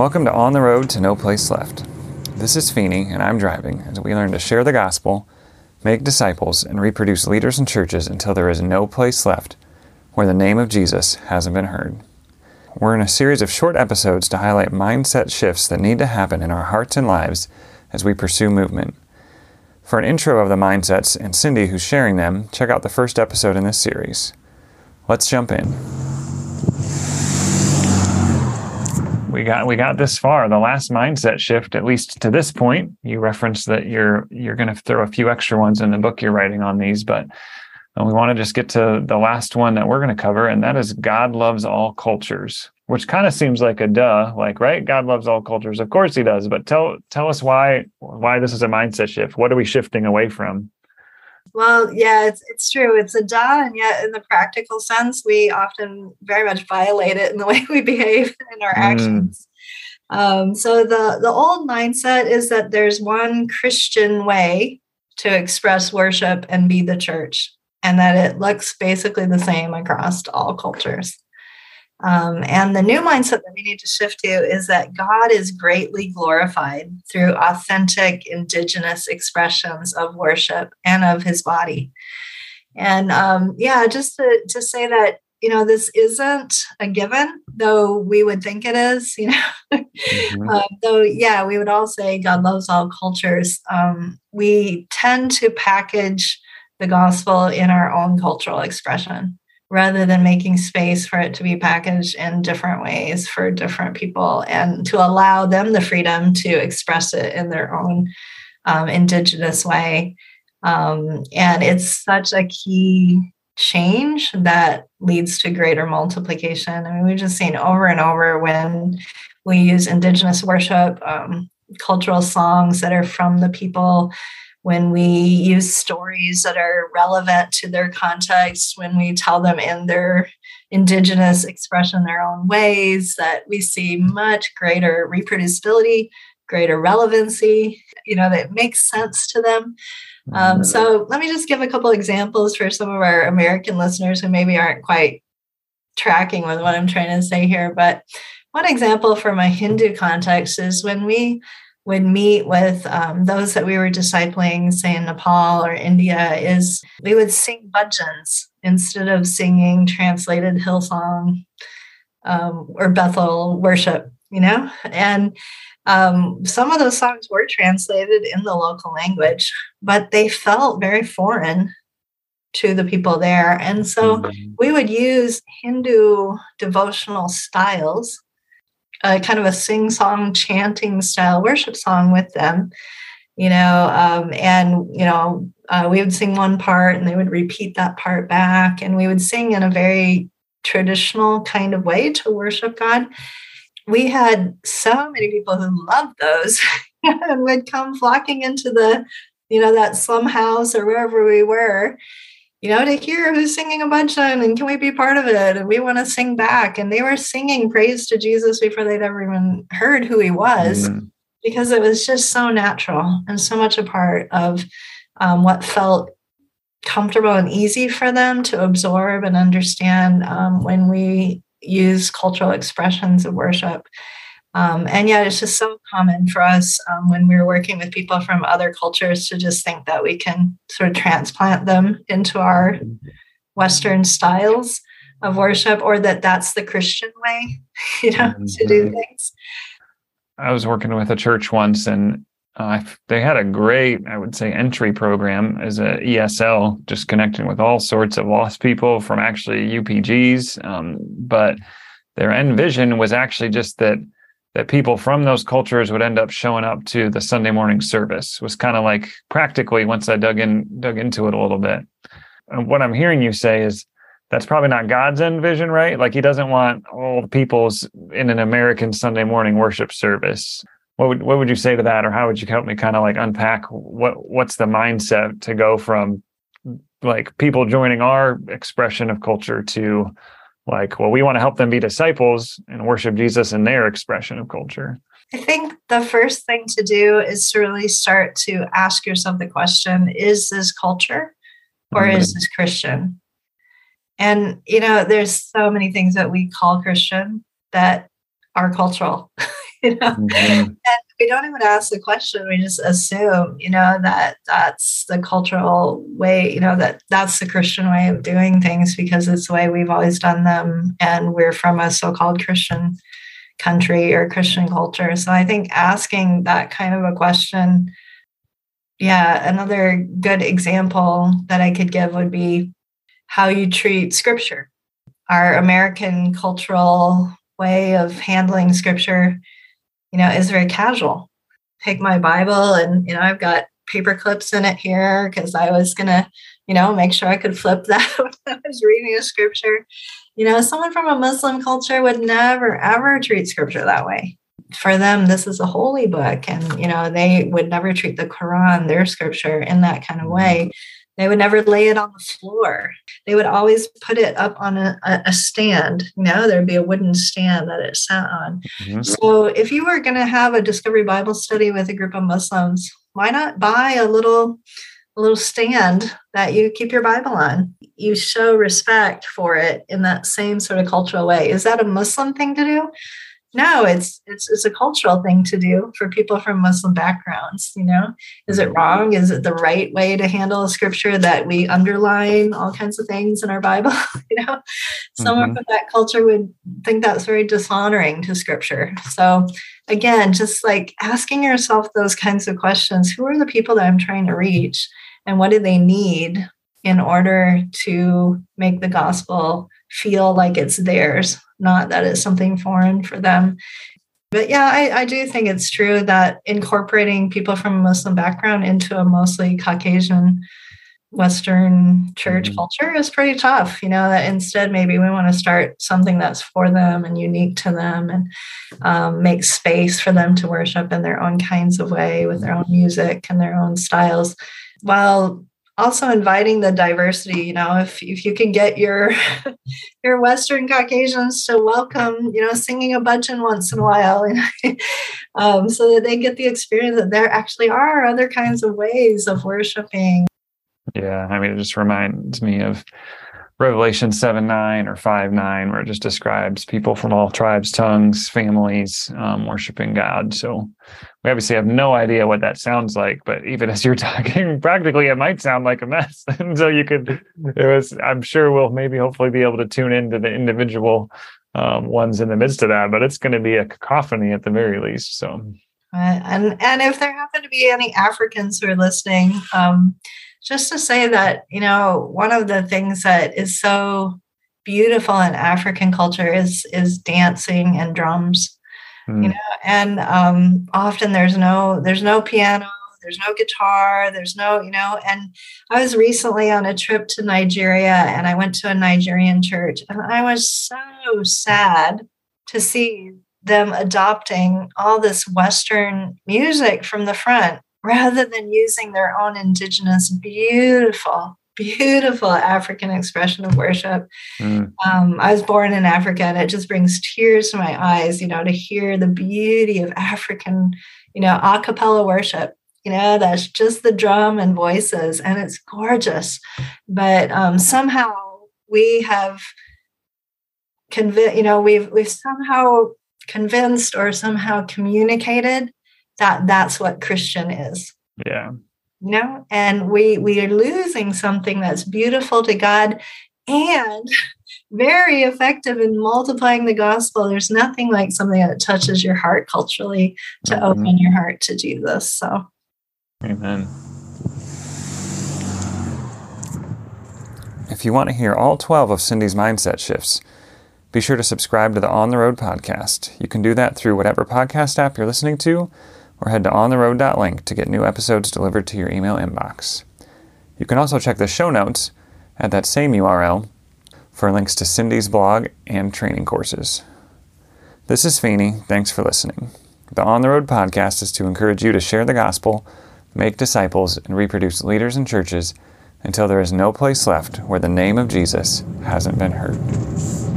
Welcome to On the Road to No Place Left. This is Feeney, and I'm driving as we learn to share the gospel, make disciples, and reproduce leaders and churches until there is no place left where the name of Jesus hasn't been heard. We're in a series of short episodes to highlight mindset shifts that need to happen in our hearts and lives as we pursue movement. For an intro of the mindsets and Cindy, who's sharing them, check out the first episode in this series. Let's jump in. We got this far. The last mindset shift, at least to this point, you referenced that you're going to throw a few extra ones in the book you're writing on these, but we want to just get to the last one that we're going to cover, and that is God loves all cultures, which kind of seems like a duh, like, right? God loves all cultures. Of course he does, but tell us why this is a mindset shift. What are we shifting away from? Well, yeah, it's true. It's a duh, and yet in the practical sense, we often very much violate it in the way we behave in our actions. So the old mindset is that there's one Christian way to express worship and be the church, and that it looks basically the same across all cultures. And the new mindset that we need to shift to is that God is greatly glorified through authentic indigenous expressions of worship and of his body. And just to say that, this isn't a given, though we would think it is, we would all say God loves all cultures. We tend to package the gospel in our own cultural expression, rather than making space for it to be packaged in different ways for different people and to allow them the freedom to express it in their own indigenous way. And it's such a key change that leads to greater multiplication. I mean, we've just seen over and over when we use indigenous worship, cultural songs that are from the people, when we use stories that are relevant to their context, when we tell them in their indigenous expression, their own ways, that we see much greater reproducibility, greater relevancy, that makes sense to them. So let me just give a couple examples for some of our American listeners who maybe aren't quite tracking with what I'm trying to say here. But one example from a Hindu context is when we would meet with those that we were discipling, say in Nepal or India, is we would sing bhajans instead of singing translated Hillsong or Bethel worship, And some of those songs were translated in the local language, but they felt very foreign to the people there. And so we would use Hindu devotional styles, kind of a sing-song, chanting style worship song with them, we would sing one part and they would repeat that part back, and we would sing in a very traditional kind of way to worship God. We had so many people who loved those and would come flocking into the, that slum house or wherever we were, to hear who's singing a bhajan and can we be part of it? And we want to sing back. And they were singing praise to Jesus before they'd ever even heard who he was, because it was just so natural and so much a part of what felt comfortable and easy for them to absorb and understand when we use cultural expressions of worship. And yet it's just so common for us when we're working with people from other cultures to just think that we can sort of transplant them into our Western styles of worship, or that that's the Christian way, to do things. I was working with a church once, and they had a great, I would say, entry program as an ESL, just connecting with all sorts of lost people from actually UPGs. But their end vision was actually just that people from those cultures would end up showing up to the Sunday morning service. Was kind of like, practically, once I dug into it a little bit. And what I'm hearing you say is that's probably not God's end vision, right? Like, he doesn't want all the peoples in an American Sunday morning worship service. What would you say to that? Or how would you help me kind of like unpack what's the mindset to go from like people joining our expression of culture to like, well, we want to help them be disciples and worship Jesus in their expression of culture? I think the first thing to do is to really start to ask yourself the question, is this culture or is this Christian? And, there's so many things that we call Christian that are cultural, you know, and we don't even ask the question. We just assume, you know, that that's the cultural way, you know, that that's the Christian way of doing things because it's the way we've always done them. And we're from a so-called Christian country or Christian culture. So I think asking that kind of a question, yeah, another good example that I could give would be how you treat scripture. Our American cultural way of handling scripture, you know, is very casual. Take my Bible and, you know, I've got paper clips in it here because I was going to, you know, make sure I could flip that when I was reading a scripture. You know, someone from a Muslim culture would never, ever treat scripture that way. For them, this is a holy book. And, you know, they would never treat the Quran, their scripture, in that kind of way. They would never lay it on the floor. They would always put it up on a stand. You know, there'd be a wooden stand that it sat on. Mm-hmm. So if you were going to have a Discovery Bible study with a group of Muslims, why not buy a little stand that you keep your Bible on? You show respect for it in that same sort of cultural way. Is that a Muslim thing to do? No, it's a cultural thing to do for people from Muslim backgrounds, you know. Is it wrong? Is it the right way to handle a scripture that we underline all kinds of things in our Bible? You know, someone from that culture would think that's very dishonoring to scripture. So again, just like asking yourself those kinds of questions, who are the people that I'm trying to reach and what do they need in order to make the gospel feel like it's theirs? Not that it's something foreign for them. But yeah, I do think it's true that incorporating people from a Muslim background into a mostly Caucasian Western church culture is pretty tough. You know, that instead maybe we want to start something that's for them and unique to them and make space for them to worship in their own kinds of way with their own music and their own styles, while also inviting the diversity. You know, if you can get your Western Caucasians to welcome, you know, singing a bhajan once in a while, so that they get the experience that there actually are other kinds of ways of worshiping. Yeah, I mean, it just reminds me of Revelation 7:9 or 5:9, where it just describes people from all tribes, tongues, families, worshiping God. So we obviously have no idea what that sounds like, but even as you're talking, practically, it might sound like a mess. And so I'm sure we'll maybe hopefully be able to tune into the individual ones in the midst of that, but it's going to be a cacophony at the very least. So, and if there happen to be any Africans who are listening, just to say that, you know, one of the things that is so beautiful in African culture is dancing and drums, you know, and often there's no piano, there's no guitar, there's no, you know, and I was recently on a trip to Nigeria and I went to a Nigerian church and I was so sad to see them adopting all this Western music from the front, rather than using their own indigenous, beautiful, beautiful African expression of worship. I was born in Africa, and it just brings tears to my eyes, you know, to hear the beauty of African, you know, a cappella worship. You know, that's just the drum and voices, and it's gorgeous. But somehow we have convinced or somehow communicated that's what Christian is. Yeah. You know, and we are losing something that's beautiful to God and very effective in multiplying the gospel. There's nothing like something that touches your heart culturally to open your heart to Jesus. So. Amen. If you want to hear all 12 of Cindy's mindset shifts, be sure to subscribe to the On the Road podcast. You can do that through whatever podcast app you're listening to, or head to ontheroad.link to get new episodes delivered to your email inbox. You can also check the show notes at that same URL for links to Cindy's blog and training courses. This is Feeney. Thanks for listening. The On the Road podcast is to encourage you to share the gospel, make disciples, and reproduce leaders and churches until there is no place left where the name of Jesus hasn't been heard.